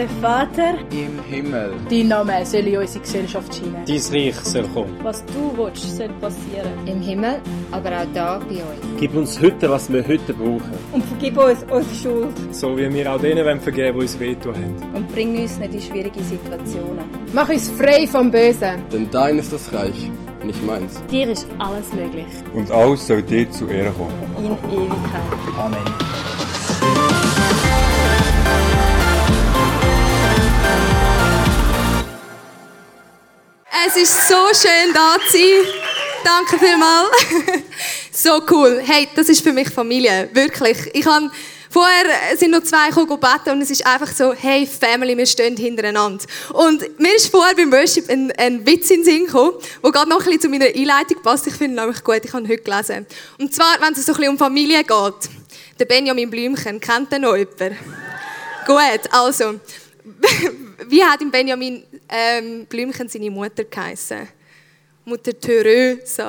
Unser Vater im Himmel. Dein Name soll in unsere Gesellschaft scheinen. Dein Reich soll kommen. Was du willst, soll passieren. Im Himmel, aber auch da bei uns. Gib uns heute, was wir heute brauchen. Und vergib uns unsere Schuld. So wie wir auch denen vergeben, die uns wehtun haben. Und bring uns nicht in schwierige Situationen. Mach uns frei vom Bösen. Denn dein ist das Reich, nicht meins. Dir ist alles möglich. Und alles soll dir zu Ehre kommen. In Ewigkeit. Amen. Es ist so schön, da zu sein. Danke vielmals. So cool. Hey, das ist für mich Familie. Wirklich. Vorher sind noch zwei gekommen beten und es ist einfach so, hey Family, wir stehen hintereinander. Und mir ist vorher beim Worship ein Witz in den Sinn gekommen, der gerade noch ein bisschen zu meiner Einleitung passt. Ich finde ihn nämlich gut, ich habe ihn heute gelesen. Und zwar, wenn es so ein bisschen um Familie geht. Der Benjamin Blümchen, kennt den noch jemand? Gut, also. Wie hat im Benjamin Blümchen seine Mutter geheissen? Mutter Thoreau, so.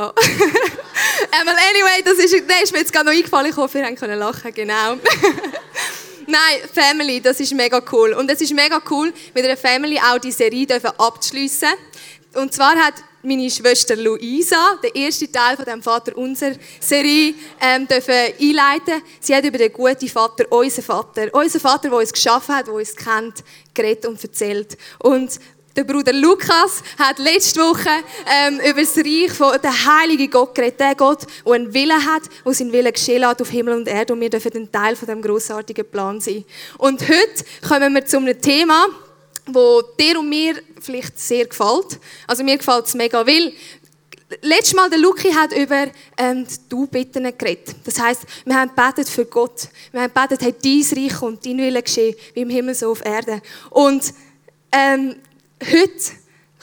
Anyway, das ist mir jetzt gerade noch eingefallen. Ich hoffe, ihr könnt lachen, genau. Nein, Family, das ist mega cool. Und es ist mega cool, mit einer Family auch die Serie abzuschliessen. Und zwar hat meine Schwester Luisa den ersten Teil von dem Vater-Unser-Serie einleiten. Sie hat über den guten Vater, unser Vater, der uns geschaffen hat, der uns kennt, geredet und erzählt. Und der Bruder Lukas hat letzte Woche über das Reich von der heiligen Gott geredet. Der Gott, der einen Willen hat, der seinen Willen geschehen lässt auf Himmel und Erde. Und wir dürfen ein Teil von diesem grossartigen Plan sein. Und heute kommen wir zu einem Thema, wo dir und mir vielleicht sehr gefällt. Also mir gefällt es mega, weil letztes Mal der Luki hat über Du-Bitten geredet. Das heisst, wir haben gebetet für Gott. Wir haben gebetet, hey, dein Reich kommt, dein Wille geschehen, wie im Himmel so auf Erde. Und heute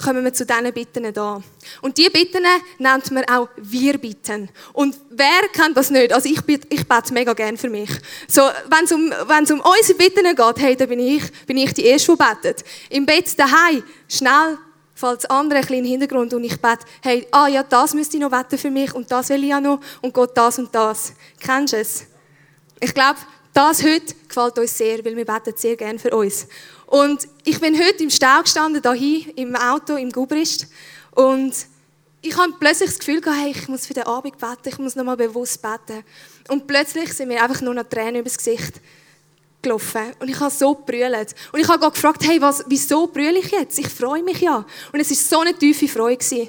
kommen wir zu diesen Bitten da. Und diese Bitten nennt man auch Wir-Bitten. Und wer kennt das nicht? Also ich bete mega gerne für mich. So, wenn es um unsere Bitten geht, hey, dann bin ich die Erste, die betet. Im Bett daheim schnell fällt das andere ein bisschen in den Hintergrund und ich bete, hey, das müsste ich noch beten für mich und das will ich ja noch und Gott das und das. Kennst du es? Ich glaube, das heute gefällt uns sehr, weil wir beten sehr gerne für uns. Und ich bin heute im Stau gestanden, hier im Auto, im Gubrist. Und ich habe plötzlich das Gefühl gehabt, hey, ich muss für den Abend beten, ich muss nochmal bewusst beten. Und plötzlich sind mir einfach nur noch Tränen übers Gesicht gelaufen. Und ich habe so gebrüllt. Und ich habe gefragt, hey, wieso brülle ich jetzt? Ich freue mich ja. Und es war so eine tiefe Freude gewesen.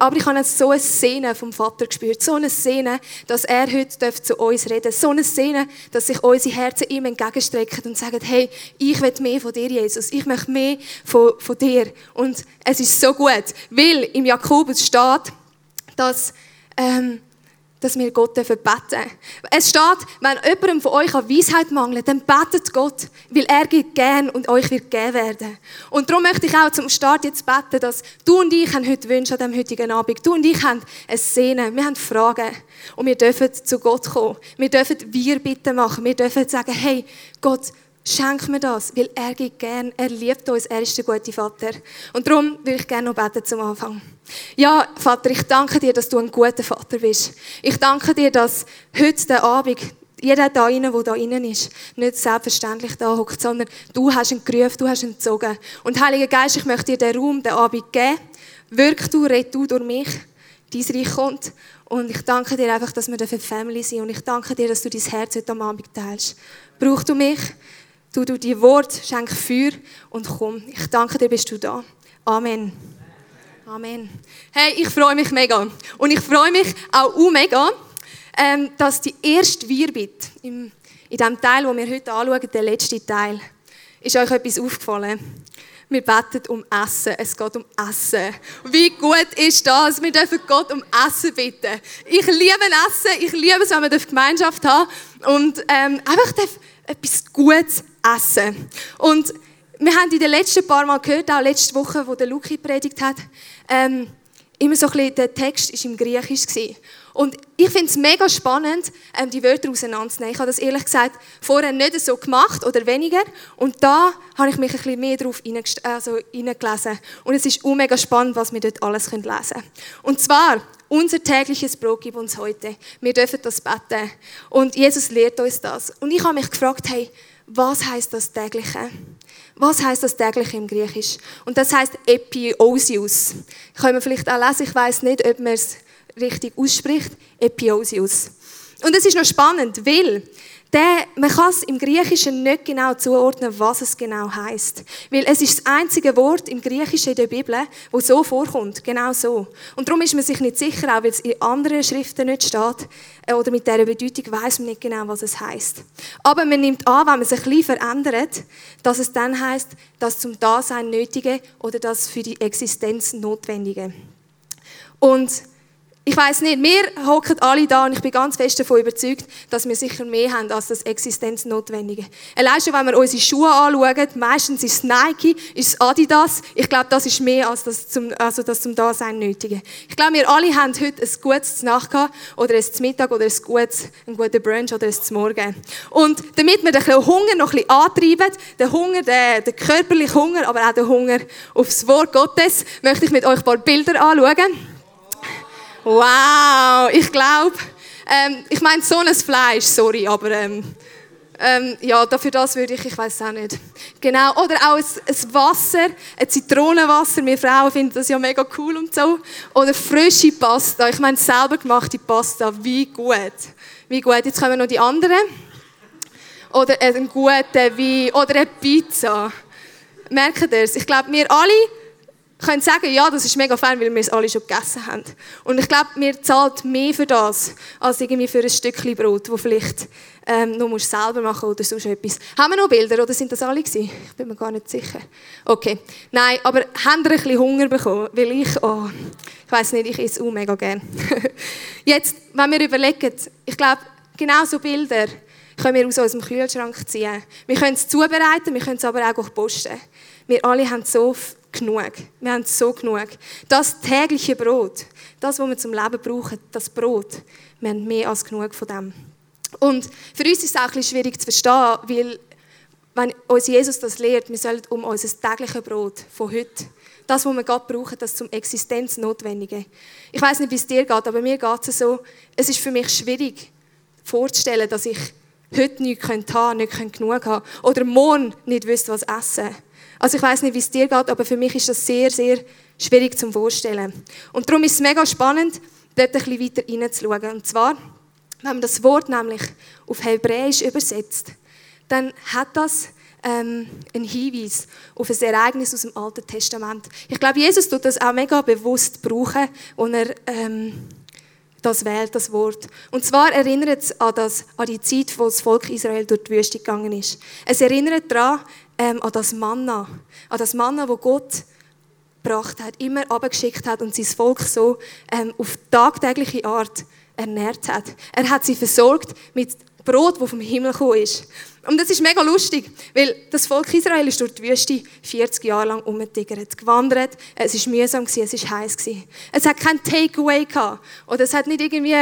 Aber ich habe so eine Sehne vom Vater gespürt. So eine Sehne, dass er heute zu uns reden darf. So eine Sehne, dass sich unsere Herzen ihm entgegenstrecken und sagen, hey, ich will mehr von dir, Jesus. Ich möchte mehr von dir. Und es ist so gut, weil im Jakobus steht, dass wir Gott beten dürfen. Es steht, wenn jemandem von euch an Weisheit mangelt, dann betet Gott, weil er gibt gern und euch wird gegeben werden. Und darum möchte ich auch zum Start jetzt beten, dass du und ich haben heute Wünsche an diesem heutigen Abend. Du und ich haben eine Sehne, wir haben Fragen und wir dürfen zu Gott kommen. Wir dürfen Wir-Bitten machen. Wir dürfen sagen, hey Gott, schenk mir das, weil er gibt gern, er liebt uns, er ist der gute Vater. Und darum würde ich gerne noch beten zum Anfang. Ja, Vater, ich danke dir, dass du ein guter Vater bist. Ich danke dir, dass heute den Abend jeder der da innen ist, nicht selbstverständlich da hockt, sondern du hast ihn gerufen, du hast ihn gezogen. Und Heiliger Geist, ich möchte dir den Raum, den Abend geben. Wirk du, red du durch mich, dein Reich kommt. Und ich danke dir einfach, dass wir für die Family sind. Und ich danke dir, dass du dein Herz heute am Abend teilst. Brauchst du mich? Tu du die Worte, schenk Feuer und komm. Ich danke dir, bist du da. Amen. Amen. Hey, ich freue mich mega. Und ich freue mich auch mega, dass die erste Wir-Bitte in dem Teil, den wir heute anschauen, der letzte Teil, ist euch etwas aufgefallen. Wir beten um Essen. Es geht um Essen. Wie gut ist das? Wir dürfen Gott um Essen bitten. Ich liebe Essen. Ich liebe es, wenn wir Gemeinschaft haben und einfach etwas Gutes essen. Und wir haben in den letzten paar Mal gehört, auch letzte Woche, wo der Luki predigt hat, immer so ein bisschen, der Text war im Griechisch. Und ich finde es mega spannend, die Wörter auseinanderzunehmen. Ich habe das ehrlich gesagt vorher nicht so gemacht oder weniger. Und da habe ich mich ein bisschen mehr darauf hineingelesen. Und es ist mega spannend, was wir dort alles lesen können. Und zwar, unser tägliches Brot gib uns heute. Wir dürfen das beten. Und Jesus lehrt uns das. Und ich habe mich gefragt, hey, was heisst das Tägliche? Was heisst das täglich im Griechisch? Und das heisst Epiousios. Können wir vielleicht auch lesen, ich weiss nicht, ob man es richtig ausspricht. Epiousios. Und es ist noch spannend, weil man kann es im Griechischen nicht genau zuordnen, was es genau heisst. Weil es ist das einzige Wort im Griechischen in der Bibel, das so vorkommt, genau so. Und darum ist man sich nicht sicher, auch weil es in anderen Schriften nicht steht, oder mit dieser Bedeutung weiss man nicht genau, was es heisst. Aber man nimmt an, wenn man es ein bisschen verändert, dass es dann heisst, das zum Dasein Nötige oder das für die Existenz Notwendige. Und ich weiss nicht, wir hocken alle da und ich bin ganz fest davon überzeugt, dass wir sicher mehr haben als das Existenznotwendige. Allein schon, wenn wir unsere Schuhe anschauen, meistens ist es Nike, ist es Adidas. Ich glaube, das ist mehr als das zum Dasein Nötige. Ich glaube, wir alle haben heute ein gutes Nacht gehabt, oder ein Mittag, oder einen guten Brunch, oder ein Morgen. Und damit wir den Hunger noch ein bisschen antreiben, den Hunger, den körperlichen Hunger, aber auch den Hunger auf das Wort Gottes, möchte ich mit euch ein paar Bilder anschauen. Wow, ich glaube, ich meine so ein Fleisch, sorry, aber ja, dafür das würde ich weiß auch nicht. Genau, oder auch ein Wasser, ein Zitronenwasser, wir Frauen finden das ja mega cool und so. Oder frische Pasta, ich meine selber gemachte Pasta, wie gut. Wie gut, jetzt kommen noch die anderen. Oder einen guten Wein, oder eine Pizza. Merkt ihr es? Ich glaube, wir alle können sagen, ja, das ist mega fein, weil wir es alle schon gegessen haben. Und ich glaube, wir zahlen mehr für das, als irgendwie für ein Stückchen Brot, das vielleicht noch selber machen musst oder sonst etwas. Haben wir noch Bilder oder sind das alle gewesen? Ich bin mir gar nicht sicher. Okay. Nein, aber haben wir ein bisschen Hunger bekommen? Weil ich weiss nicht, ich esse auch mega gerne. Jetzt, wenn wir überlegen, ich glaube, genau so Bilder können wir aus unserem Kühlschrank ziehen. Wir können es zubereiten, wir können es aber auch posten. Wir alle haben so genug. Wir haben so genug. Das tägliche Brot, das, was wir zum Leben brauchen, das Brot, wir haben mehr als genug von dem. Und für uns ist es auch ein bisschen schwierig zu verstehen, weil wenn uns Jesus das lehrt, wir sollen um unser tägliches Brot von heute, das, was wir gerade brauchen, das zum Existenz Notwendige. Ich weiss nicht, wie es dir geht, aber mir geht es so, es ist für mich schwierig vorzustellen, dass ich heute nichts haben, nicht genug haben oder morgen nicht wüsste, was essen. Also ich weiss nicht, wie es dir geht, aber für mich ist das sehr, sehr schwierig zum Vorstellen. Und darum ist es mega spannend, dort ein bisschen weiter hineinzuschauen. Und zwar, wenn man das Wort nämlich auf Hebräisch übersetzt, dann hat das einen Hinweis auf ein Ereignis aus dem Alten Testament. Ich glaube, Jesus tut das auch mega bewusst brauchen, und er das wählt, das Wort. Und zwar erinnert es an die Zeit, wo das Volk Israel durch die Wüste gegangen ist. Es erinnert daran, an das Manna, das Gott gebracht hat, immer runtergeschickt hat und sein Volk so auf tagtägliche Art ernährt hat. Er hat sie versorgt mit Brot, das vom Himmel gekommen ist. Und das ist mega lustig, weil das Volk Israel ist durch die Wüste 40 Jahre lang rumgetigert, gewandert. Es war mühsam, es war heiß. Es hat kein Takeaway gehabt. Oder es hat nicht irgendwie,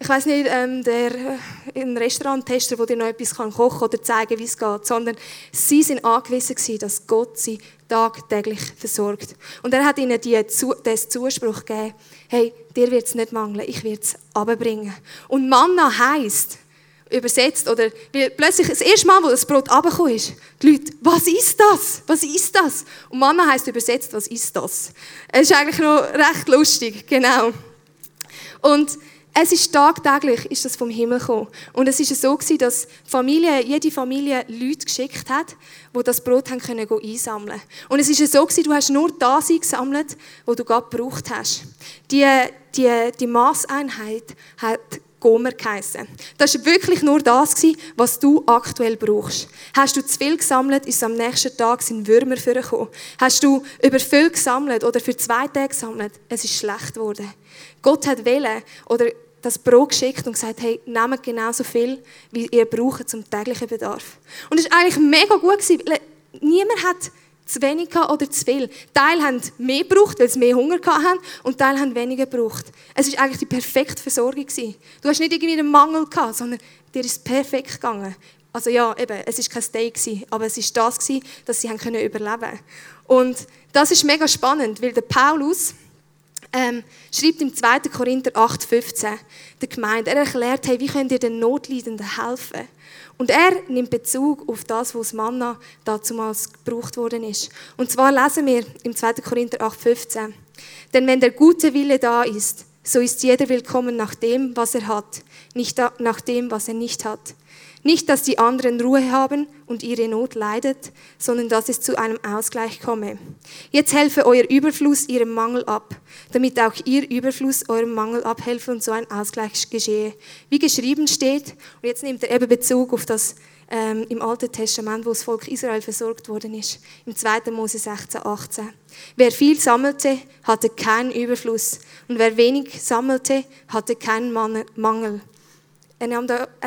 ich weiss nicht, ein Restauranttester, der dir noch etwas kochen kann oder zeigen, wie es geht. Sondern sie waren angewiesen, dass Gott sie tagtäglich versorgt. Und er hat ihnen diesen Zuspruch gegeben, hey, dir wird es nicht mangeln, ich werde es runterbringen. Und Manna heisst, übersetzt, oder weil plötzlich das erste Mal, wo das Brot runtergekommen ist, die Leute, was ist das? Was ist das? Und Manna heisst übersetzt, was ist das? Es ist eigentlich noch recht lustig, genau. Und es ist tagtäglich, ist das vom Himmel gekommen. Und es war so gewesen, dass jede Familie Leute geschickt hat, die das Brot haben können einsammeln. Und es war so gewesen, du hast nur das eingesammelt, was du gerade gebraucht hast. Die Maßeinheit hat Gomer geheissen. Das war wirklich nur das, was du aktuell brauchst. Hast du zu viel gesammelt, ist am nächsten Tag sind Würmer vorgekommen. Hast du über viel gesammelt oder für 2 Tage gesammelt, es ist schlecht geworden. Gott hat wollen oder das Brot geschickt und gesagt, hey, nehmt genauso viel, wie ihr braucht zum täglichen Bedarf. Und es war eigentlich mega gut, weil niemand hat zu wenig oder zu viel. Teil haben mehr gebraucht, weil sie mehr Hunger hatten, und Teil haben weniger gebraucht. Es war eigentlich die perfekte Versorgung. Du hast nicht irgendwie einen Mangel gehabt, sondern dir ist es perfekt gegangen. Also ja, eben, es war kein Steak, aber es war das, dass sie überleben konnten. Und das ist mega spannend, weil der Paulus schreibt im 2. Korinther 8,15 der Gemeinde. Er erklärt, hey, wie könnt ihr den Notleidenden helfen? Und er nimmt Bezug auf das, was Manna dazumals gebraucht worden ist. Und zwar lesen wir im 2. Korinther 8,15. Denn wenn der gute Wille da ist, so ist jeder willkommen nach dem, was er hat, nicht nach dem, was er nicht hat. Nicht, dass die anderen Ruhe haben und ihre Not leidet, sondern dass es zu einem Ausgleich komme. Jetzt helfe euer Überfluss ihrem Mangel ab, damit auch ihr Überfluss eurem Mangel abhelfe und so ein Ausgleich geschehe. Wie geschrieben steht, und jetzt nimmt er eben Bezug auf das im Alten Testament, wo das Volk Israel versorgt worden ist, im 2. Mose 16, 18. Wer viel sammelte, hatte keinen Überfluss und wer wenig sammelte, hatte keinen Mangel. Er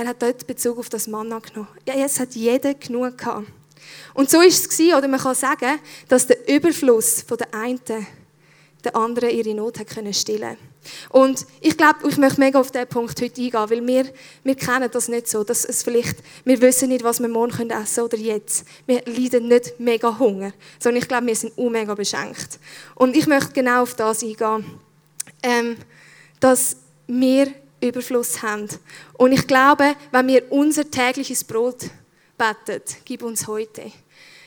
hat dort Bezug auf das Manna genommen. Ja, jetzt hat jeder genug gehabt. Und so war es, oder man kann sagen, dass der Überfluss von der einen der anderen ihre Not stillen konnte. Und ich glaube, ich möchte mega auf diesen Punkt heute eingehen, weil wir kennen das nicht so, dass es vielleicht, wir wissen nicht, was wir morgen essen können oder jetzt. Wir leiden nicht mega Hunger, sondern ich glaube, wir sind auch mega beschenkt. Und ich möchte genau auf das eingehen, dass wir Überfluss haben. Und ich glaube, wenn wir unser tägliches Brot beten, gib uns heute.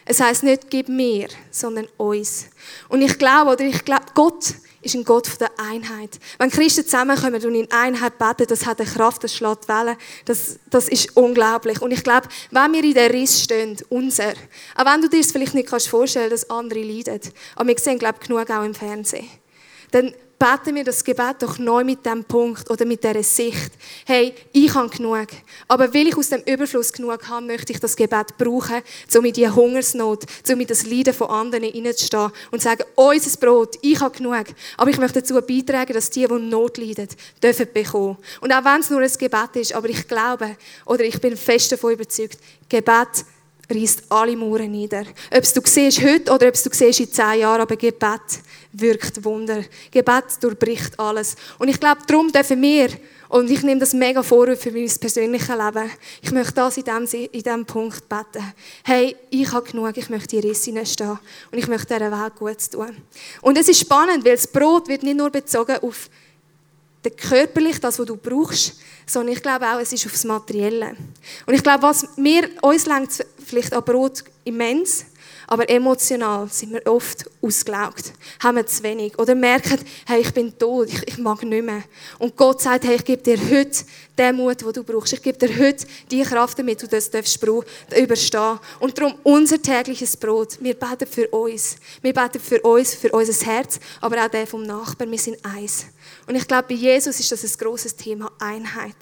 Es heisst nicht, gib mir, sondern uns. Und ich glaube, Gott ist ein Gott der Einheit. Wenn Christen zusammenkommen und in Einheit beten, das hat eine Kraft, das schlägt Wellen. Das ist unglaublich. Und ich glaube, wenn wir in der Riss stehen, unser, auch wenn du dir es vielleicht nicht vorstellen kannst, dass andere leiden, aber wir sehen, glaube ich, genug auch im Fernsehen, dann beten wir das Gebet doch neu mit diesem Punkt oder mit dieser Sicht. Hey, ich habe genug. Aber weil ich aus dem Überfluss genug habe, möchte ich das Gebet brauchen, um in diese Hungersnot, um in das Leiden von anderen hineinzustehen und zu sagen, unser Brot, ich habe genug. Aber ich möchte dazu beitragen, dass die Not leiden, dürfen bekommen. Und auch wenn es nur ein Gebet ist, aber ich glaube, oder ich bin fest davon überzeugt, Gebet reisst alle Mauern nieder. Ob es du siehst heute oder ob es du siehst in 10 Jahren, aber Gebet wirkt Wunder. Gebet durchbricht alles. Und ich glaube, darum dürfen wir, und ich nehme das mega vor für mein persönliches Leben, ich möchte das in diesem Punkt beten. Hey, ich habe genug, ich möchte in Risse hineinstehen und ich möchte dieser Welt Gutes tun. Und es ist spannend, weil das Brot wird nicht nur bezogen auf den körperlich, das, was du brauchst, sondern ich glaube auch, es ist auf das Materielle. Und ich glaube, uns reicht vielleicht an Brot immens, aber emotional sind wir oft ausgelaugt, haben wir zu wenig oder merken, hey, ich bin tot, ich mag nicht mehr. Und Gott sagt, hey, ich gebe dir heute den Mut, den du brauchst. Ich gebe dir heute die Kraft, damit du das überstehen darfst. Und darum unser tägliches Brot. Wir beten für uns. Wir beten für uns, für unser Herz, aber auch der vom Nachbarn. Wir sind eins. Und ich glaube, bei Jesus ist das ein grosses Thema, Einheit.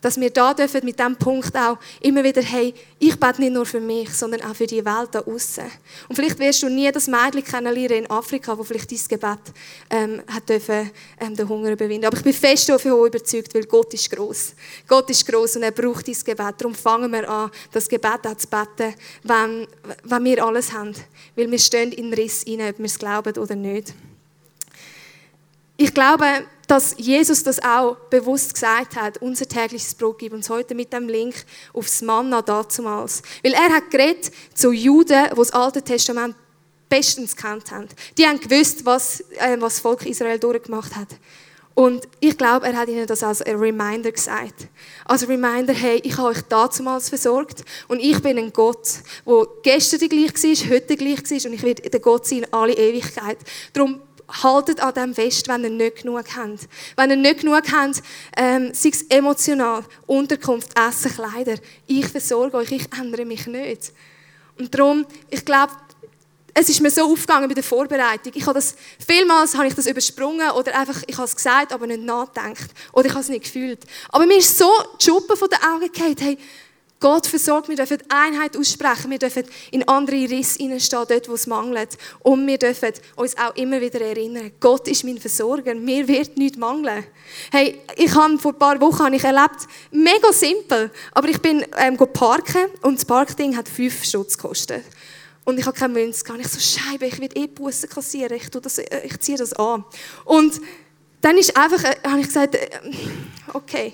Dass wir da dürfen mit diesem Punkt auch immer wieder, hey, ich bete nicht nur für mich, sondern auch für die Welt da aussen. Und vielleicht wirst du nie das Mädchen kennenlernen in Afrika, wo vielleicht dein Gebet hat dürfen, den Hunger überwinden. Aber ich bin fest davon überzeugt, weil Gott ist gross. Gott ist gross und er braucht dein Gebet. Darum fangen wir an, das Gebet auch zu beten, wenn wir alles haben. Weil wir stehen in den Riss rein, ob wir es glauben oder nicht. Ich glaube, dass Jesus das auch bewusst gesagt hat, unser tägliches Brot gib uns heute, mit dem Link aufs Manna dazumals. Weil er hat geredet zu Juden, die das Alte Testament bestens gekannt haben. Die haben gewusst, was das Volk Israel durchgemacht hat. Und ich glaube, er hat ihnen das als ein Reminder gesagt. Als Reminder, hey, ich habe euch damals versorgt und ich bin ein Gott, der gestern gleich war, heute gleich war und ich werde der Gott sein in alle Ewigkeit. Darum haltet an dem fest, wenn ihr nicht genug habt. Wenn ihr nicht genug habt, sei es emotional, Unterkunft, Essen, Kleider. Ich versorge euch, ich ändere mich nicht. Und darum, ich glaube, es ist mir so aufgegangen bei der Vorbereitung. Vielmals habe ich das übersprungen oder einfach, ich habe es gesagt, aber nicht nachgedacht. Oder ich habe es nicht gefühlt. Aber mir ist so die Schuppe von den Augen gefallen, hey, Gott versorgt, wir dürfen Einheit aussprechen, wir dürfen in andere Risse hineinstehen, dort, wo es mangelt. Und wir dürfen uns auch immer wieder erinnern, Gott ist mein Versorger, mir wird nichts mangeln. Hey, vor ein paar Wochen habe ich erlebt, mega simpel, aber ich bin parken und das Parkding hat 5 Stutz gekostet. Und ich habe keine Münze gehabt. Ich so, Scheibe, ich werde Bussen kassieren, ich ziehe das an. Und dann habe ich gesagt, okay.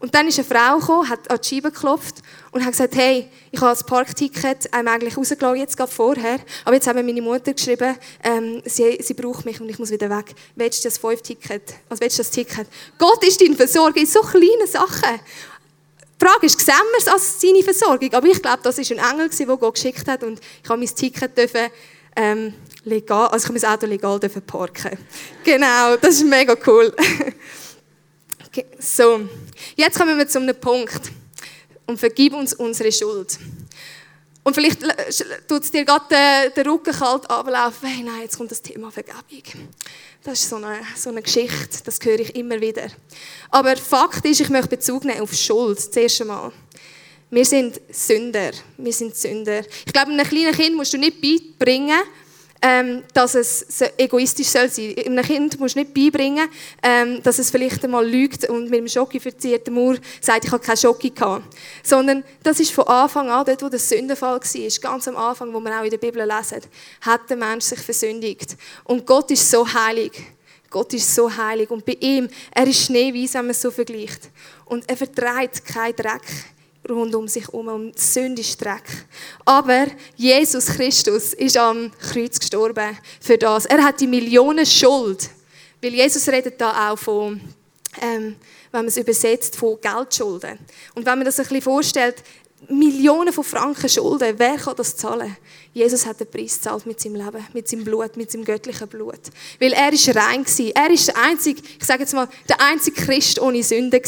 Und dann ist eine Frau gekommen, hat an die Scheibe geklopft und hat gesagt, hey, ich habe das Parkticket eigentlich rausgelassen, jetzt gerade vorher, aber jetzt hat mir meine Mutter geschrieben, sie braucht mich und ich muss wieder weg. Willst du das 5-Ticket? Also willst du das Ticket? Gott ist dein Versorger in so kleinen Sachen. Die Frage ist, sehen wir es als seine Versorgung? Aber ich glaube, das war ein Engel, der Gott geschickt hat und ich habe mein Ticket legal, also ich habe mein Auto legal parken. Genau, das ist mega cool. So, jetzt kommen wir zu einem Punkt. Und vergib uns unsere Schuld. Und vielleicht tut es dir gerade den Rücken kalt ablaufen. Hey, nein, jetzt kommt das Thema Vergebung. Das ist so eine Geschichte, das höre ich immer wieder. Aber Fakt ist, ich möchte Bezug nehmen auf Schuld, das erste Mal. Wir sind Sünder. Wir sind Sünder. Ich glaube, einem kleinen Kind musst du nicht beibringen, dass es egoistisch sein soll. Einem Kind musst du nicht beibringen, dass es vielleicht einmal lügt und mit einem Schoki verzierten Mauer sagt, ich habe keinen Schoki gehabt. Sondern das ist von Anfang an, dort wo der Sündenfall war, ganz am Anfang, wo wir auch in der Bibel lesen, hat der Mensch sich versündigt. Und Gott ist so heilig. Gott ist so heilig. Und bei ihm, er ist schneeweiss, wenn man es so vergleicht. Und er verträgt keinen Dreck rund um sich herum, um die Sünde ist Dreck. Aber Jesus Christus ist am Kreuz gestorben für das. Er hat die Millionen Schuld, weil Jesus redet da auch von, wenn man es übersetzt, von Geldschulden. Und wenn man das ein bisschen vorstellt, Millionen von Franken Schulden, wer kann das zahlen? Jesus hat den Preis gezahlt mit seinem Leben, mit seinem Blut, mit seinem göttlichen Blut. Weil er war rein. Er ist der einzige Christ ohne Sünde.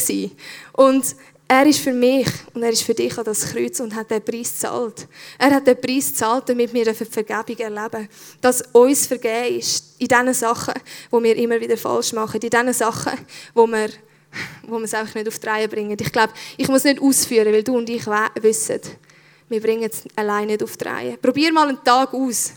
Und er ist für mich und er ist für dich an das Kreuz und hat den Preis gezahlt. Er hat den Preis gezahlt, damit wir eine Vergebung erleben. Dass uns vergeben ist in diesen Sachen, die wir immer wieder falsch machen. In diesen Sachen, wo wir es einfach nicht auf die Reihe bringen. Ich glaube, ich muss nicht ausführen, weil du und ich wissen, wir bringen es allein nicht auf die Reihe. Probier mal einen Tag aus,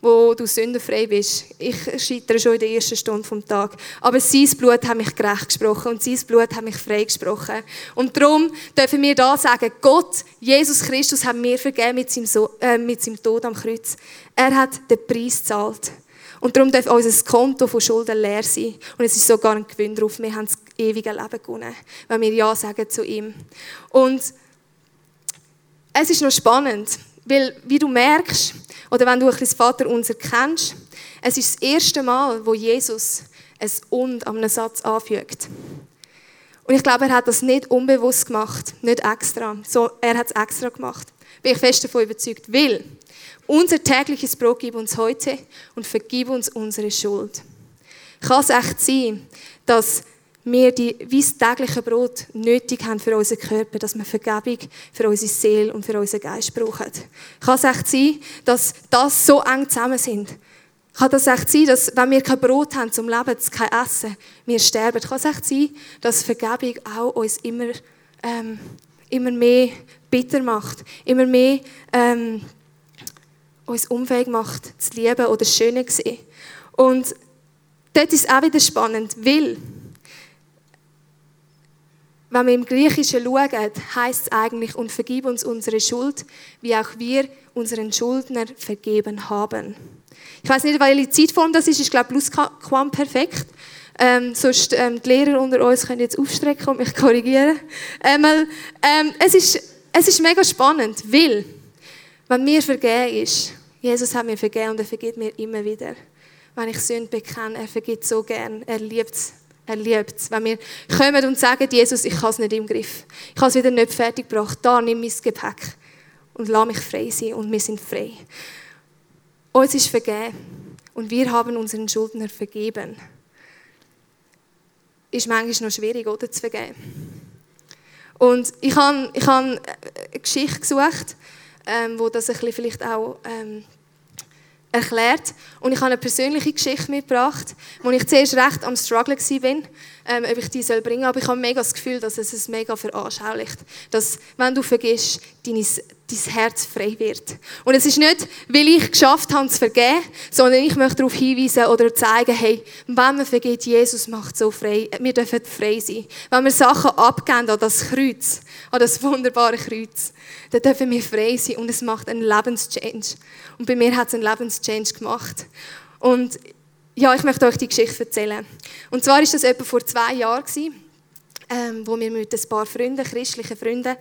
wo du sündenfrei bist. Ich scheitere schon in der ersten Stunde vom Tag. Aber sein Blut hat mich gerecht gesprochen und sein Blut hat mich frei gesprochen. Und darum dürfen wir da sagen, Gott, Jesus Christus, hat mir vergeben mit seinem Tod am Kreuz. Er hat den Preis gezahlt. Und darum darf unser Konto von Schulden leer sein. Und es ist sogar ein Gewinn drauf. Wir haben das ewige Leben gewonnen, wenn wir Ja sagen zu ihm. Und es ist noch spannend, weil, wie du merkst, oder wenn du ein bisschen das Vaterunser kennst, es ist das erste Mal, wo Jesus ein «und» an einem Satz anfügt. Und ich glaube, er hat das nicht unbewusst gemacht, nicht extra. So, er hat es extra gemacht. Bin ich fest davon überzeugt. Weil, unser tägliches Brot gib uns heute und vergib uns unsere Schuld. Kann es echt sein, dass wir das tägliche Brot nötig haben für unseren Körper, dass wir Vergebung für unsere Seele und für unseren Geist brauchen? Kann es echt sein, dass das so eng zusammen sind? Kann es echt sein, dass, wenn wir kein Brot haben zum Leben, kein Essen, wir sterben? Kann es echt sein, dass Vergebung auch uns immer mehr bitter macht, immer mehr uns unfähig macht, zu lieben oder schöner zu sehen? Und dort ist es auch wieder spannend, weil wenn wir im Griechischen schauen, heisst es eigentlich, und vergib uns unsere Schuld, wie auch wir unseren Schuldner vergeben haben. Ich weiss nicht, welche Zeitform das ist, ich glaube Plusquamperfekt. Sonst die Lehrer unter uns können jetzt aufstrecken und mich korrigieren. Es ist mega spannend, weil, wenn mir vergeben ist, Jesus hat mir vergeben und er vergibt mir immer wieder. Wenn ich Sünde bekenne, er vergibt so gern, er liebt es. Er liebt es. Wenn wir kommen und sagen, Jesus, ich habe es nicht im Griff. Ich habe es wieder nicht fertig gebracht. Da, nimm mein Gepäck und lass mich frei sein. Und wir sind frei. Uns ist vergeben. Und wir haben unseren Schuldner vergeben. Ist manchmal noch schwierig, oder, zu vergeben. Und ich habe eine Geschichte gesucht, wo das ein bisschen vielleicht auch erklärt. Und ich habe eine persönliche Geschichte mitgebracht, wo ich zuerst recht am Strugglen war, ob ich die bringen soll. Aber ich habe mega das Gefühl, dass es mega veranschaulicht. Dass, wenn du vergisst, dein Herz frei wird. Und es ist nicht, weil ich geschafft habe, zu vergeben, sondern ich möchte darauf hinweisen oder zeigen, hey, wenn man vergibt, Jesus macht so frei. Wir dürfen frei sein. Wenn wir Sachen abgeben an das Kreuz, an das wunderbare Kreuz, dann dürfen wir frei sein und es macht einen Lebenschange. Und bei mir hat es einen Lebenschange gemacht. Und ja, ich möchte euch die Geschichte erzählen. Und zwar war das etwa vor 2 Jahren. wo wir mit ein paar Freunden, christlichen Freunden,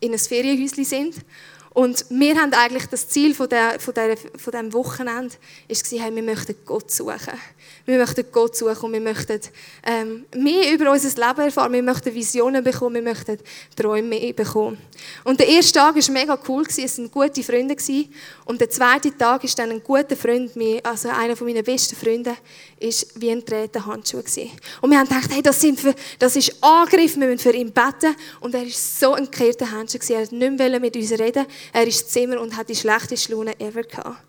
in ein Ferienhäuschen sind. Und wir haben eigentlich das Ziel von diesem Wochenende war, hey, wir möchten Gott suchen. Wir möchten Gott suchen und wir möchten mehr über unser Leben erfahren. Wir möchten Visionen bekommen, wir möchten Träume bekommen. Und der erste Tag war mega cool, es waren gute Freunde. Und der zweite Tag war dann ein guter Freund, also einer meiner besten Freunde, war wie ein drehter Handschuh. Und wir haben gedacht, hey, das ist Angriff, wir müssen für ihn beten. Und er war so ein gekehrter Handschuh, er wollte nicht mehr mit uns reden. Er ist im Zimmer und hat die schlechteste Laune ever gehabt.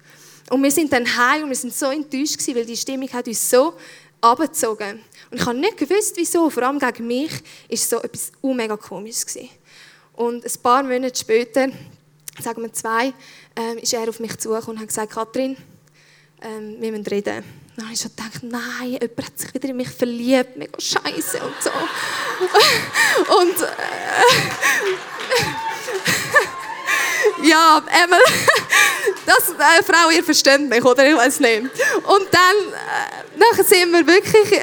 Und wir sind dann heim und wir sind so enttäuscht gewesen, weil die Stimmung hat uns so runtergezogen. Und ich habe nicht gewusst, wieso. Vor allem gegen mich war so etwas mega komisch gewesen. Und ein paar Monate später, sagen wir 2, ist er auf mich zugekommen und hat gesagt, Katrin, wir müssen reden. Dann habe ich schon gedacht, nein, jemand hat sich wieder in mich verliebt, mega scheiße und so. Und ja, das, Frau, ihr versteht mich, oder? Ich weiß nicht. Und dann sind wir wirklich...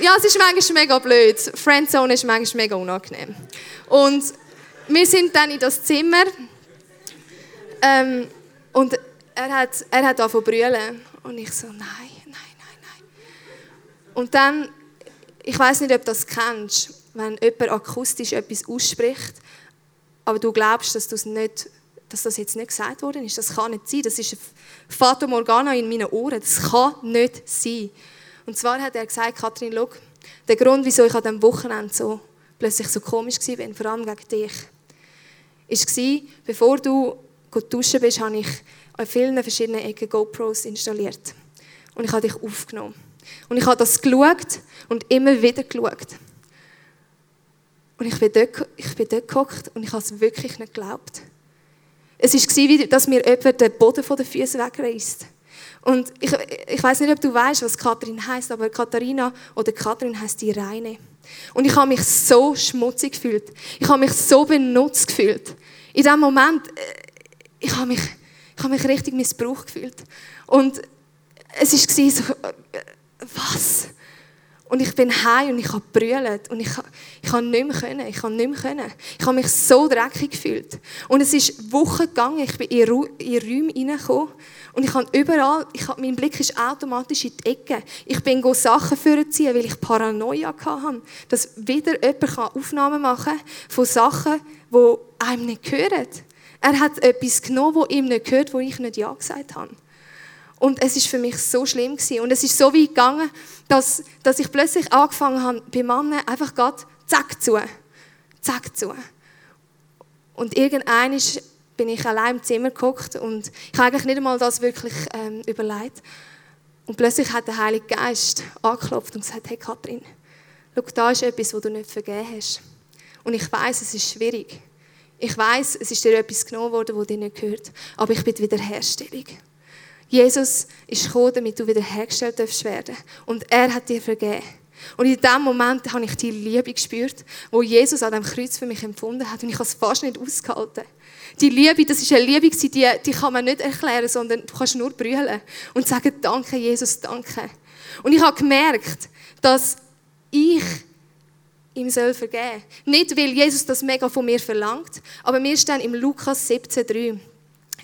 ja, es ist manchmal mega blöd. Friendzone ist manchmal mega unangenehm. Und wir sind dann in das Zimmer und er hat angefangen zu brüllen. Und ich so, nein. Und dann, ich weiß nicht, ob du das kennst, wenn jemand akustisch etwas ausspricht, aber du glaubst, dass das jetzt nicht gesagt worden ist. Das kann nicht sein. Das ist ein Fata Morgana in meinen Ohren. Das kann nicht sein. Und zwar hat er gesagt, Katrin, schau, der Grund, wieso ich an diesem Wochenende so plötzlich so komisch war, vor allem gegen dich, war, bevor du duschen bist, habe ich an vielen verschiedenen Ecken GoPros installiert. Und ich habe dich aufgenommen. Und ich habe das geschaut und immer wieder geschaut. Und ich bin dort gehockt und ich habe es wirklich nicht geglaubt. Es war, dass mir jemand den Boden von den Füßen wegreisst. Und ich weiss nicht, ob du weißt, was Katrin heisst, aber Katharina oder Katrin heisst die Reine. Und ich habe mich so schmutzig gefühlt. Ich habe mich so benutzt gefühlt. In diesem Moment, ich habe mich richtig missbraucht gefühlt. Und es war so, was? Und ich bin heim und ich habe brüllt und ich kann nicht mehr können. Ich habe mich so dreckig gefühlt. Und es ist Wochen gegangen, ich bin in Räume hineingekommen und mein Blick ist automatisch in die Ecke. Ich bin Sachen vorziehen, weil ich Paranoia hatte, dass wieder jemand Aufnahmen machen kann von Sachen, die einem nicht gehören. Er hat etwas genommen, das ihm nicht gehört, wo ich nicht Ja gesagt habe. Und es war für mich so schlimm. Und es ist so weit gegangen, dass ich plötzlich angefangen habe, bei Männern einfach gerade zack zu. Und irgendwann bin ich allein im Zimmer gehockt und ich habe eigentlich nicht einmal das wirklich überlegt. Und plötzlich hat der Heilige Geist angeklopft und gesagt, hey Katrin, schau, da ist etwas, was du nicht vergeben hast. Und ich weiss, es ist schwierig. Ich weiss, es ist dir etwas genommen worden, das dir nicht gehört. Aber ich bin die Wiederherstellung. Jesus ist gekommen, damit du wiederhergestellt werden darfst. Und er hat dir vergeben. Und in diesem Moment habe ich die Liebe gespürt, die Jesus an dem Kreuz für mich empfunden hat. Und ich habe es fast nicht ausgehalten. Die Liebe, das ist eine Liebe, die kann man nicht erklären, sondern du kannst nur brüllen und sagen, danke Jesus, danke. Und ich habe gemerkt, dass ich ihm soll vergeben. Nicht, weil Jesus das mega von mir verlangt, aber wir stehen im Lukas 17,3.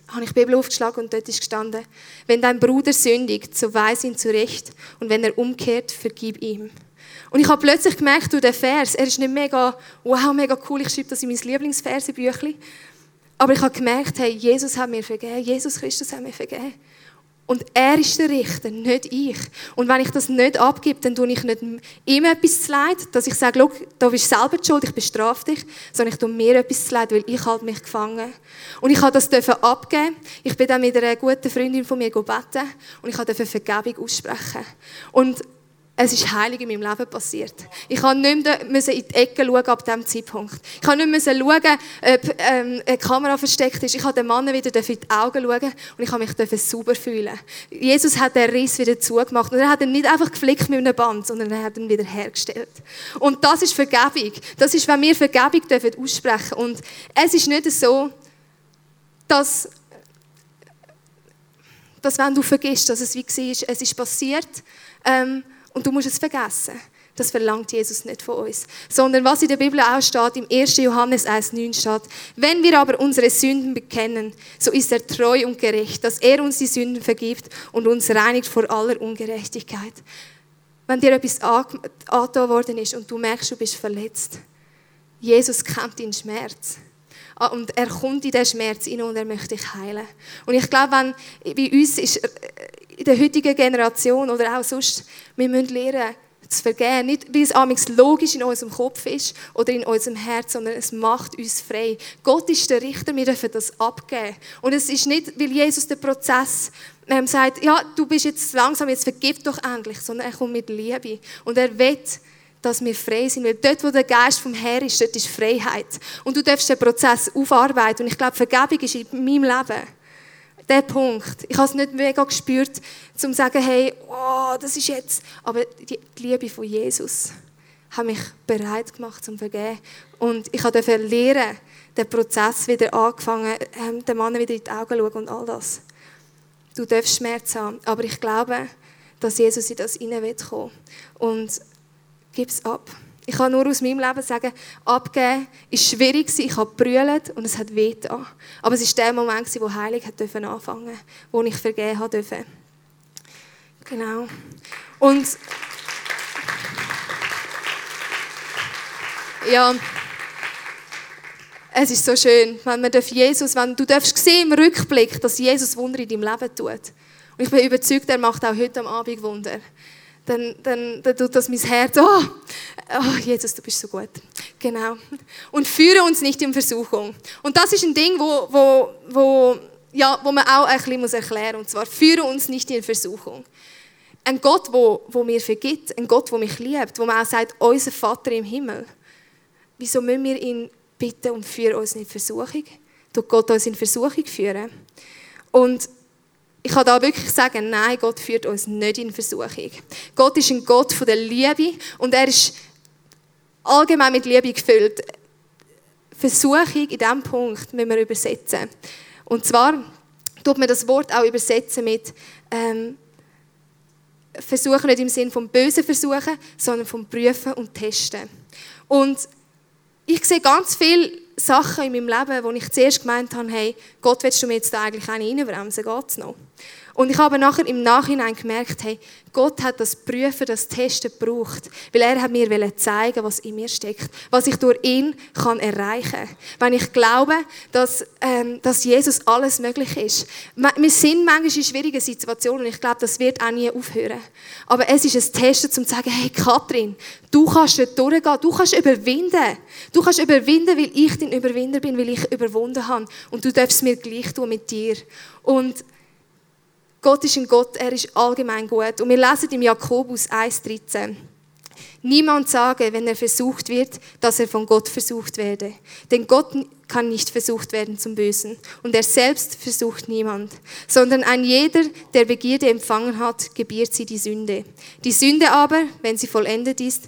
Habe ich die Bibel aufgeschlagen und dort ist gestanden, wenn dein Bruder sündigt, so weis ihn zurecht und wenn er umkehrt, vergib ihm. Und ich habe plötzlich gemerkt, durch den Vers, er ist nicht mega, wow, mega cool, ich schreibe das in mein Lieblingsversenbüchli, aber ich habe gemerkt, hey, Jesus hat mir vergeben, Jesus Christus hat mir vergeben. Und er ist der Richter, nicht ich. Und wenn ich das nicht abgebe, dann tue ich nicht ihm etwas zu leid, dass ich sage, schau, du bist selber die Schuld, ich bestrafe dich, sondern ich tue mir etwas zu leid, weil ich halt mich gefangen. Und ich durfte das abgeben. Ich bin dann mit einer guten Freundin von mir gebeten und ich durfte Vergebung aussprechen. Und es ist heilig in meinem Leben passiert. Ich musste nicht mehr in die Ecke schauen ab diesem Zeitpunkt. Ich musste nicht mehr schauen, ob eine Kamera versteckt ist. Ich durfte den Mann wieder in die Augen schauen und ich durfte mich sauber fühlen. Jesus hat den Riss wieder zugemacht. Und er hat ihn nicht einfach geflickt mit einem Band, sondern er hat ihn wieder hergestellt. Und das ist Vergebung. Das ist, wenn wir Vergebung aussprechen dürfen. Und es ist nicht so, dass wenn du vergisst, dass es wie war, es ist passiert, und du musst es vergessen. Das verlangt Jesus nicht von uns. Sondern was in der Bibel auch steht, im 1. Johannes 1,9 steht, wenn wir aber unsere Sünden bekennen, so ist er treu und gerecht, dass er uns die Sünden vergibt und uns reinigt vor aller Ungerechtigkeit. Wenn dir etwas angetan worden ist und du merkst, du bist verletzt, Jesus kennt deinen Schmerz. Und er kommt in diesen Schmerz hinein und er möchte dich heilen. Und ich glaube, wenn bei uns ist, in der heutigen Generation oder auch sonst, wir müssen lernen, zu vergeben. Nicht, weil es amigs logisch in unserem Kopf ist oder in unserem Herz, sondern es macht uns frei. Gott ist der Richter, wir dürfen das abgeben. Und es ist nicht, weil Jesus den Prozess sagt, ja, du bist jetzt langsam, jetzt vergib doch endlich, sondern er kommt mit Liebe. Und er will, dass wir frei sind. Weil dort, wo der Geist vom Herrn ist, dort ist Freiheit. Und du darfst den Prozess aufarbeiten. Und ich glaube, Vergebung ist in meinem Leben der Punkt. Ich habe es nicht mega gespürt, um zu sagen, hey, oh, das ist jetzt. Aber die Liebe von Jesus hat mich bereit gemacht, zum Vergeben. Und ich durfte lernen, den Prozess wieder angefangen, den Mann wieder in die Augen schauen und all das. Du darfst Schmerz haben. Aber ich glaube, dass Jesus in das hineinkommen will. Und gib es ab. Ich kann nur aus meinem Leben sagen, abgeben war schwierig, ich habe gebrüllt und es hat wehgetan. Aber es war der Moment, wo Heilung anfangen durfte, wo ich vergeben durfte. Genau. Und ja, es ist so schön, wenn man Jesus, wenn du darfst sehen im Rückblick, dass Jesus Wunder in deinem Leben tut. Und ich bin überzeugt, er macht auch heute am Abend Wunder. Dann tut das mein Herz, oh, Jesus, du bist so gut. Genau. Und führe uns nicht in Versuchung. Und das ist ein Ding, wo man auch ein bisschen erklären muss. Und zwar, führe uns nicht in Versuchung. Ein Gott, der mir vergibt, ein Gott, der mich liebt, wo man auch sagt, unser Vater im Himmel. Wieso müssen wir ihn bitten und führe uns nicht in Versuchung? Tut Gott uns in Versuchung führen? Und ich kann da wirklich sagen, nein, Gott führt uns nicht in Versuchung. Gott ist ein Gott von der Liebe und er ist allgemein mit Liebe gefüllt. Versuchung in diesem Punkt müssen wir übersetzen. Und zwar tut man das Wort auch übersetzen mit Versuchen, nicht im Sinne vom Bösen versuchen, sondern vom Prüfen und Testen. Und ich sehe ganz viele Sachen in meinem Leben, wo ich zuerst gemeint habe, hey, Gott, willst du mir jetzt da eigentlich eine reinbremsen? Geht's noch? Und ich habe nachher im Nachhinein gemerkt, hey, Gott hat das Prüfen, das Testen gebraucht, weil er hat mir zeigen wollte, was in mir steckt, was ich durch ihn kann erreichen kann. Wenn ich glaube, dass Jesus alles möglich ist. Wir sind manchmal in schwierigen Situationen und ich glaube, das wird auch nie aufhören. Aber es ist ein Testen, um zu sagen, hey Katrin, du kannst dort durchgehen, du kannst überwinden. Du kannst überwinden, weil ich dein Überwinder bin, weil ich überwunden habe. Und du darfst es mir gleich tun mit dir. Und Gott ist ein Gott, er ist allgemein gut. Und wir lesen im Jakobus 1,13. Niemand sage, wenn er versucht wird, dass er von Gott versucht werde. Denn Gott kann nicht versucht werden zum Bösen. Und er selbst versucht niemand. Sondern ein jeder, der Begierde empfangen hat, gebiert sie die Sünde. Die Sünde aber, wenn sie vollendet ist,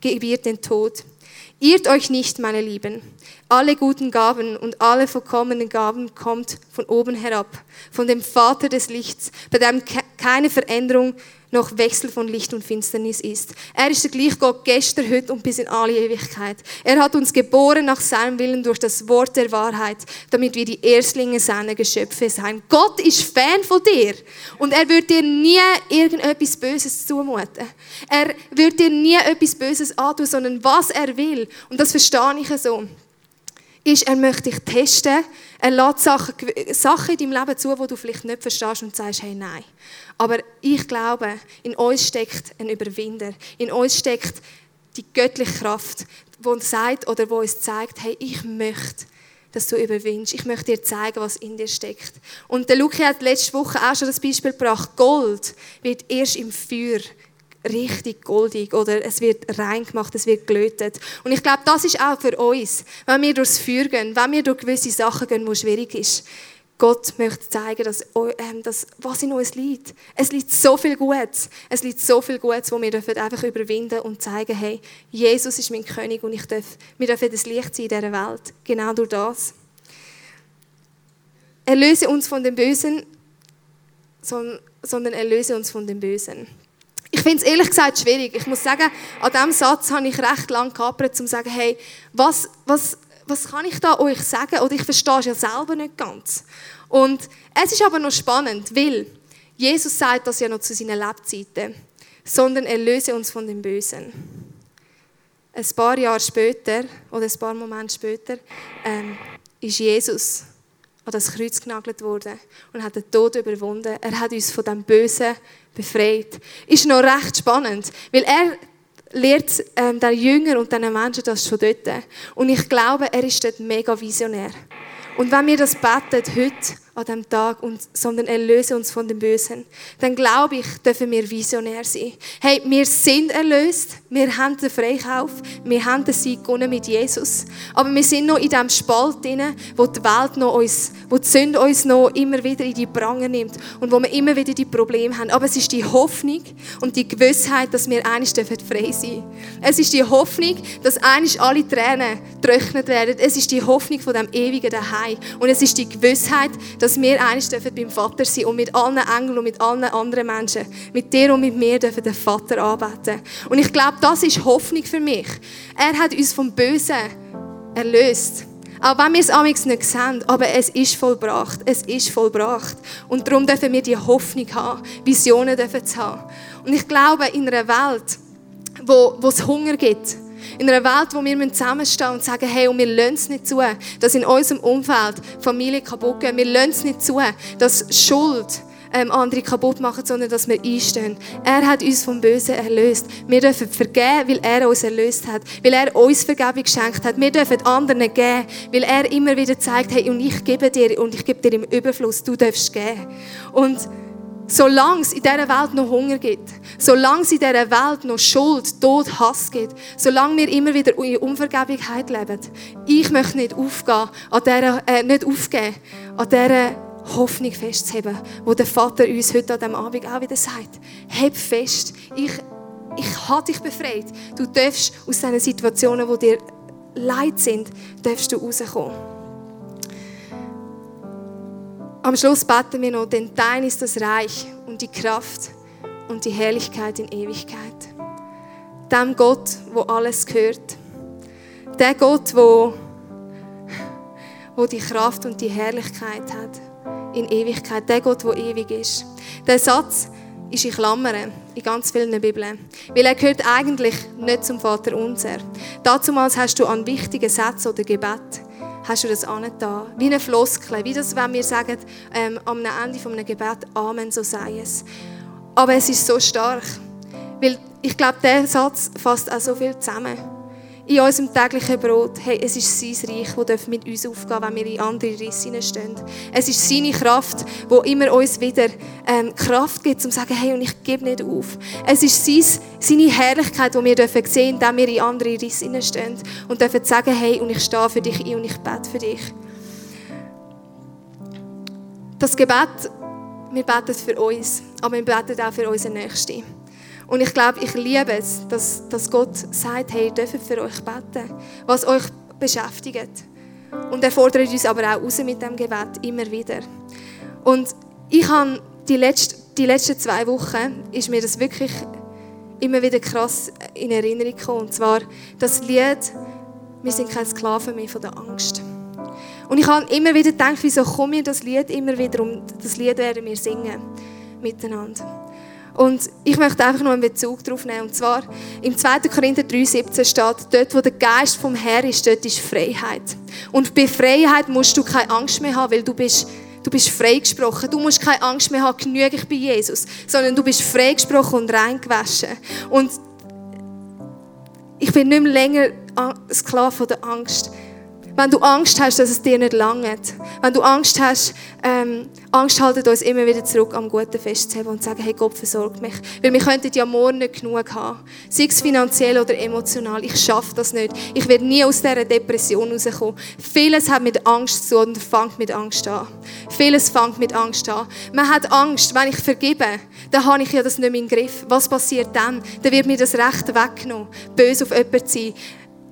gebiert den Tod. Irrt euch nicht, meine Lieben. Alle guten Gaben und alle vollkommenen Gaben kommt von oben herab, von dem Vater des Lichts, bei dem keine Veränderung noch Wechsel von Licht und Finsternis ist. Er ist der gleiche Gott gestern, heute und bis in alle Ewigkeit. Er hat uns geboren nach seinem Willen durch das Wort der Wahrheit, damit wir die Erstlinge seiner Geschöpfe seien. Gott ist Fan von dir und er wird dir nie irgendetwas Böses zumuten. Er wird dir nie etwas Böses antun, sondern was er will. Und das verstehe ich so. Ist, er möchte dich testen, er lässt Sachen in deinem Leben zu, die du vielleicht nicht verstehst und sagst, hey, nein. Aber ich glaube, in uns steckt ein Überwinder, in uns steckt die göttliche Kraft, die uns sagt oder die uns zeigt, hey, ich möchte, dass du überwindest. Ich möchte dir zeigen, was in dir steckt. Und der Luki hat letzte Woche auch schon das Beispiel gebracht, Gold wird erst im Feuer richtig goldig oder es wird rein gemacht, es wird gelötet. Und ich glaube, das ist auch für uns, wenn wir durchs Feuer gehen, wenn wir durch gewisse Sachen gehen, die schwierig ist. Gott möchte zeigen, dass was in uns liegt. Es liegt so viel Gutes. Es liegt so viel Gutes, wo wir einfach überwinden dürfen und zeigen, hey, Jesus ist mein König und wir dürfen das Licht sein in dieser Welt. Genau durch das. Erlöse uns von dem Bösen, sondern erlöse uns von dem Bösen. Ich finde es ehrlich gesagt schwierig. Ich muss sagen, an diesem Satz habe ich recht lange gearbeitet, um zu sagen, hey, was kann ich da euch sagen? Oder ich verstehe es ja selber nicht ganz. Und es ist aber noch spannend, weil Jesus sagt das ja noch zu seinen Lebzeiten, sondern erlöse uns von dem Bösen. Ein paar Jahre später, oder ein paar Momente später, ist Jesus an das Kreuz genagelt worden und hat den Tod überwunden. Er hat uns von dem Bösen befreit. Ist noch recht spannend, weil er lehrt den Jüngern und den Menschen das schon dort. Und ich glaube, er ist dort mega visionär. Und wenn wir das beten, heute, an diesem Tag, sondern erlöse uns von dem Bösen, dann glaube ich, dürfen wir visionär sein. Hey, wir sind erlöst, wir haben den Freikauf, wir haben den Sieg gewonnen mit Jesus. Aber wir sind noch in diesem Spalt drin, wo die Welt noch wo die Sünde uns noch immer wieder in die Prange nimmt und wo wir immer wieder die Probleme haben. Aber es ist die Hoffnung und die Gewissheit, dass wir einmal frei sein dürfen. Es ist die Hoffnung, dass einmal alle Tränen getrocknet werden. Es ist die Hoffnung von dem ewigen Daheim. Und es ist die Gewissheit, dass wir einmal beim Vater sein und mit allen Engeln und mit allen anderen Menschen, mit dir und mit mir, dürfen den Vater anbeten. Und ich glaube, das ist Hoffnung für mich. Er hat uns vom Bösen erlöst. Auch wenn wir es amigs nicht sehen, aber es ist vollbracht. Es ist vollbracht. Und darum dürfen wir die Hoffnung haben, Visionen dürfen zu haben. Und ich glaube, in einer Welt, wo es Hunger gibt, in einer Welt, wo wir zusammenstehen und sagen, hey, und wir lassen es nicht zu, dass in unserem Umfeld Familien kaputt gehen. Wir lassen es nicht zu, dass Schuld andere kaputt machen, sondern dass wir einstehen. Er hat uns vom Bösen erlöst. Wir dürfen vergeben, weil er uns erlöst hat, weil er uns Vergebung geschenkt hat. Wir dürfen anderen geben, weil er immer wieder zeigt, hey, und ich gebe dir, und ich gebe dir im Überfluss, du darfst geben. Und solange es in dieser Welt noch Hunger gibt, solange es in dieser Welt noch Schuld, Tod, Hass gibt, solange wir immer wieder in Unvergeblichkeit leben, ich möchte nicht aufgeben, an dieser Hoffnung festzuhalten, wo der Vater uns heute an diesem Abend auch wieder sagt, heb fest, ich habe dich befreit. Du darfst aus diesen Situationen, die dir leid sind, darfst du rauskommen. Am Schluss beten wir noch, denn dein ist das Reich und die Kraft und die Herrlichkeit in Ewigkeit. Dem Gott, wo alles gehört. Der Gott, wo die Kraft und die Herrlichkeit hat in Ewigkeit. Der Gott, wo ewig ist. Der Satz ist in Klammern in ganz vielen Bibeln, weil er gehört eigentlich nicht zum Vater unser. Dazumals hast du an wichtigen Sätzen oder Gebet hast du das angetan? Wie eine Floskel, wie das, wenn wir sagen, am Ende eines Gebets, Amen, so sei es. Aber es ist so stark, weil ich glaube, dieser Satz fasst auch so viel zusammen. In unserem täglichen Brot, hey, es ist sein Reich, das mit uns aufgehen darf, wenn wir in andere Risse hineinstehen. Es ist seine Kraft, die immer uns wieder Kraft gibt, um zu sagen, hey, und ich gebe nicht auf. Es ist seine Herrlichkeit, die wir dürfen sehen, indem wir in andere Risse hineinstehen und dürfen sagen, hey, und ich stehe für dich ein und ich bete für dich. Das Gebet, wir beten für uns, aber wir beten auch für unseren Nächsten. Und ich glaube, ich liebe es, dass Gott sagt, hey, ihr dürft für euch beten, was euch beschäftigt. Und er fordert uns aber auch raus mit dem Gebet, immer wieder. Und ich habe die letzten 2 Wochen, ist mir das wirklich immer wieder krass in Erinnerung gekommen. Und zwar das Lied, wir sind keine Sklaven mehr von der Angst. Und ich habe immer wieder gedacht, wieso komme ich das Lied immer wieder, um das Lied werden wir singen, miteinander. Und ich möchte einfach noch einen Bezug darauf nehmen. Und zwar im 2. Korinther 3,17 steht, dort, wo der Geist vom Herrn ist, dort ist Freiheit. Und bei Freiheit musst du keine Angst mehr haben, weil du bist freigesprochen. Du musst keine Angst mehr haben, genüge ich bei Jesus. Sondern du bist freigesprochen und reingewaschen. Und ich bin nicht mehr länger Sklave der Angst. Wenn du Angst hast, dass es dir nicht langt, wenn du Angst hast, Angst haltet uns immer wieder zurück, am Guten festzuhalten und zu sagen, hey, Gott versorgt mich. Weil wir könnten ja morgen nicht genug haben. Sei es finanziell oder emotional. Ich schaffe das nicht. Ich werde nie aus dieser Depression rauskommen. Vieles hat mit Angst zu und fängt mit Angst an. Vieles fängt mit Angst an. Man hat Angst, wenn ich vergebe, dann habe ich ja das nicht mehr im Griff. Was passiert dann? Dann wird mir das Recht weggenommen, böse auf jemanden zu sein.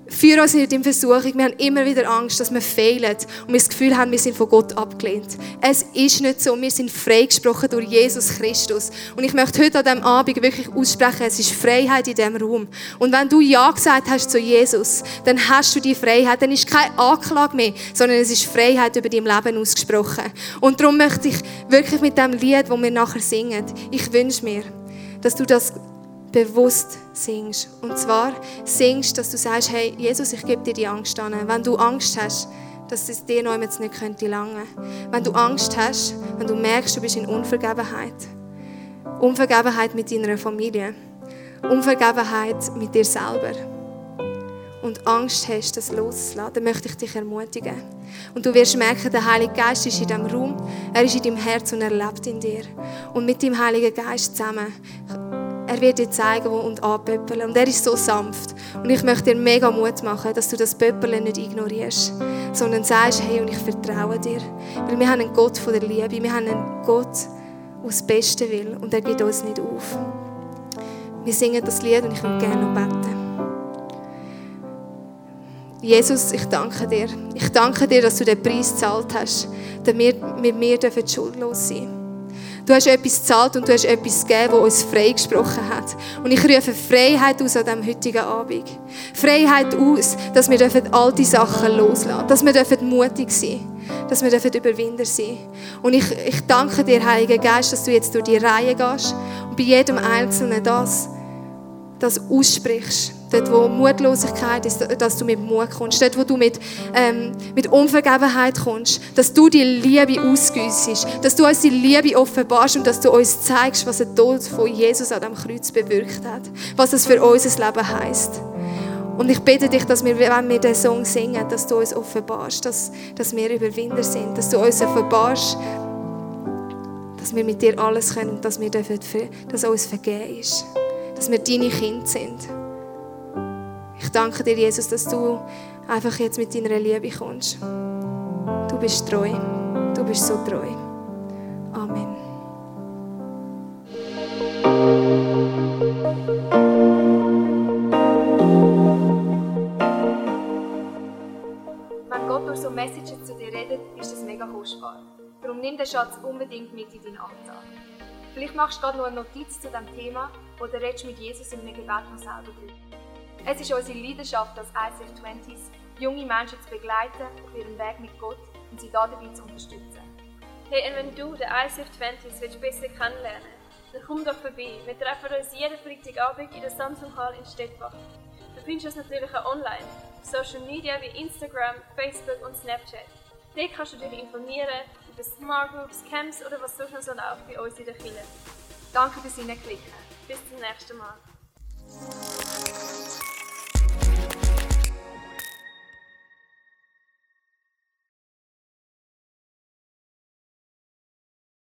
Führe uns nicht in Versuchung. Wir haben immer wieder Angst, dass wir fehlen und wir das Gefühl haben, wir sind von Gott abgelehnt. Es ist nicht so. Wir sind freigesprochen durch Jesus Christus. Und ich möchte heute an diesem Abend wirklich aussprechen, es ist Freiheit in diesem Raum. Und wenn du Ja gesagt hast zu Jesus, dann hast du die Freiheit. Dann ist keine Anklage mehr, sondern es ist Freiheit über dein Leben ausgesprochen. Und darum möchte ich wirklich mit dem Lied, das wir nachher singen, ich wünsche mir, dass du das bewusst singst. Und zwar singst, dass du sagst, hey, Jesus, ich gebe dir die Angst an. Wenn du Angst hast, dass es dir noch nicht langen könnte. Wenn du Angst hast, wenn du merkst, du bist in Unvergebenheit. Unvergebenheit mit deiner Familie. Unvergebenheit mit dir selber. Und Angst hast, das loszulassen, dann möchte ich dich ermutigen. Und du wirst merken, der Heilige Geist ist in diesem Raum. Er ist in deinem Herz und er lebt in dir. Und mit dem Heiligen Geist zusammen, er wird dir zeigen und anpöppeln. Und er ist so sanft. Und ich möchte dir mega Mut machen, dass du das Pöppeln nicht ignorierst, sondern sagst, hey, und ich vertraue dir. Weil wir haben einen Gott von der Liebe. Wir haben einen Gott, der das Beste will. Und er gibt uns nicht auf. Wir singen das Lied und ich will gerne noch beten. Jesus, ich danke dir. Ich danke dir, dass du den Preis gezahlt hast, damit wir mit mir schuldlos sein dürfen. Du hast etwas gezahlt und du hast etwas gegeben, das uns freigesprochen hat. Und ich rufe Freiheit aus an diesem heutigen Abend. Freiheit aus, dass wir alte Sachen loslassen dürfen. Dass wir mutig sein dürfen. Dass wir Überwinder sein dürfen. Und ich danke dir, Heiliger Geist, dass du jetzt durch die Reihe gehst und bei jedem Einzelnen das aussprichst. Dort, wo Mutlosigkeit ist, dass du mit Mut kommst. Dort, wo du mit Unvergebenheit kommst. Dass du die Liebe ausgüssest. Dass du uns die Liebe offenbarst und dass du uns zeigst, was der Tod von Jesus an dem Kreuz bewirkt hat. Was es für unser Leben heisst. Und ich bitte dich, dass wir, wenn wir diesen Song singen, dass du uns offenbarst, dass wir Überwinder sind. Dass du uns offenbarst, dass wir mit dir alles können und dass wir dürfen, dass uns vergeben ist. Dass wir deine Kinder sind. Ich danke dir, Jesus, dass du einfach jetzt mit deiner Liebe kommst. Du bist treu. Du bist so treu. Amen. Wenn Gott durch so Messages zu dir redet, ist das mega kostbar. Darum nimm den Schatz unbedingt mit in deinen Alltag. Vielleicht machst du gerade noch eine Notiz zu diesem Thema oder redest mit Jesus in einem Gebet von selber drüber. Es ist unsere Leidenschaft als ICF20s, junge Menschen zu begleiten auf ihrem Weg mit Gott und sie dabei zu unterstützen. Hey, und wenn du den ICF20s besser kennenlernen willst, dann komm doch vorbei. Wir treffen uns jeden Freitagabend in der Samsung Hall in Stettbach. Du findest uns natürlich auch online, auf Social Media wie Instagram, Facebook und Snapchat. Dort kannst du dich informieren über Smart Groups, Camps oder was sonst noch so läuft bei uns in der Kirche. Danke fürs Hineinklicken. Bis zum nächsten Mal.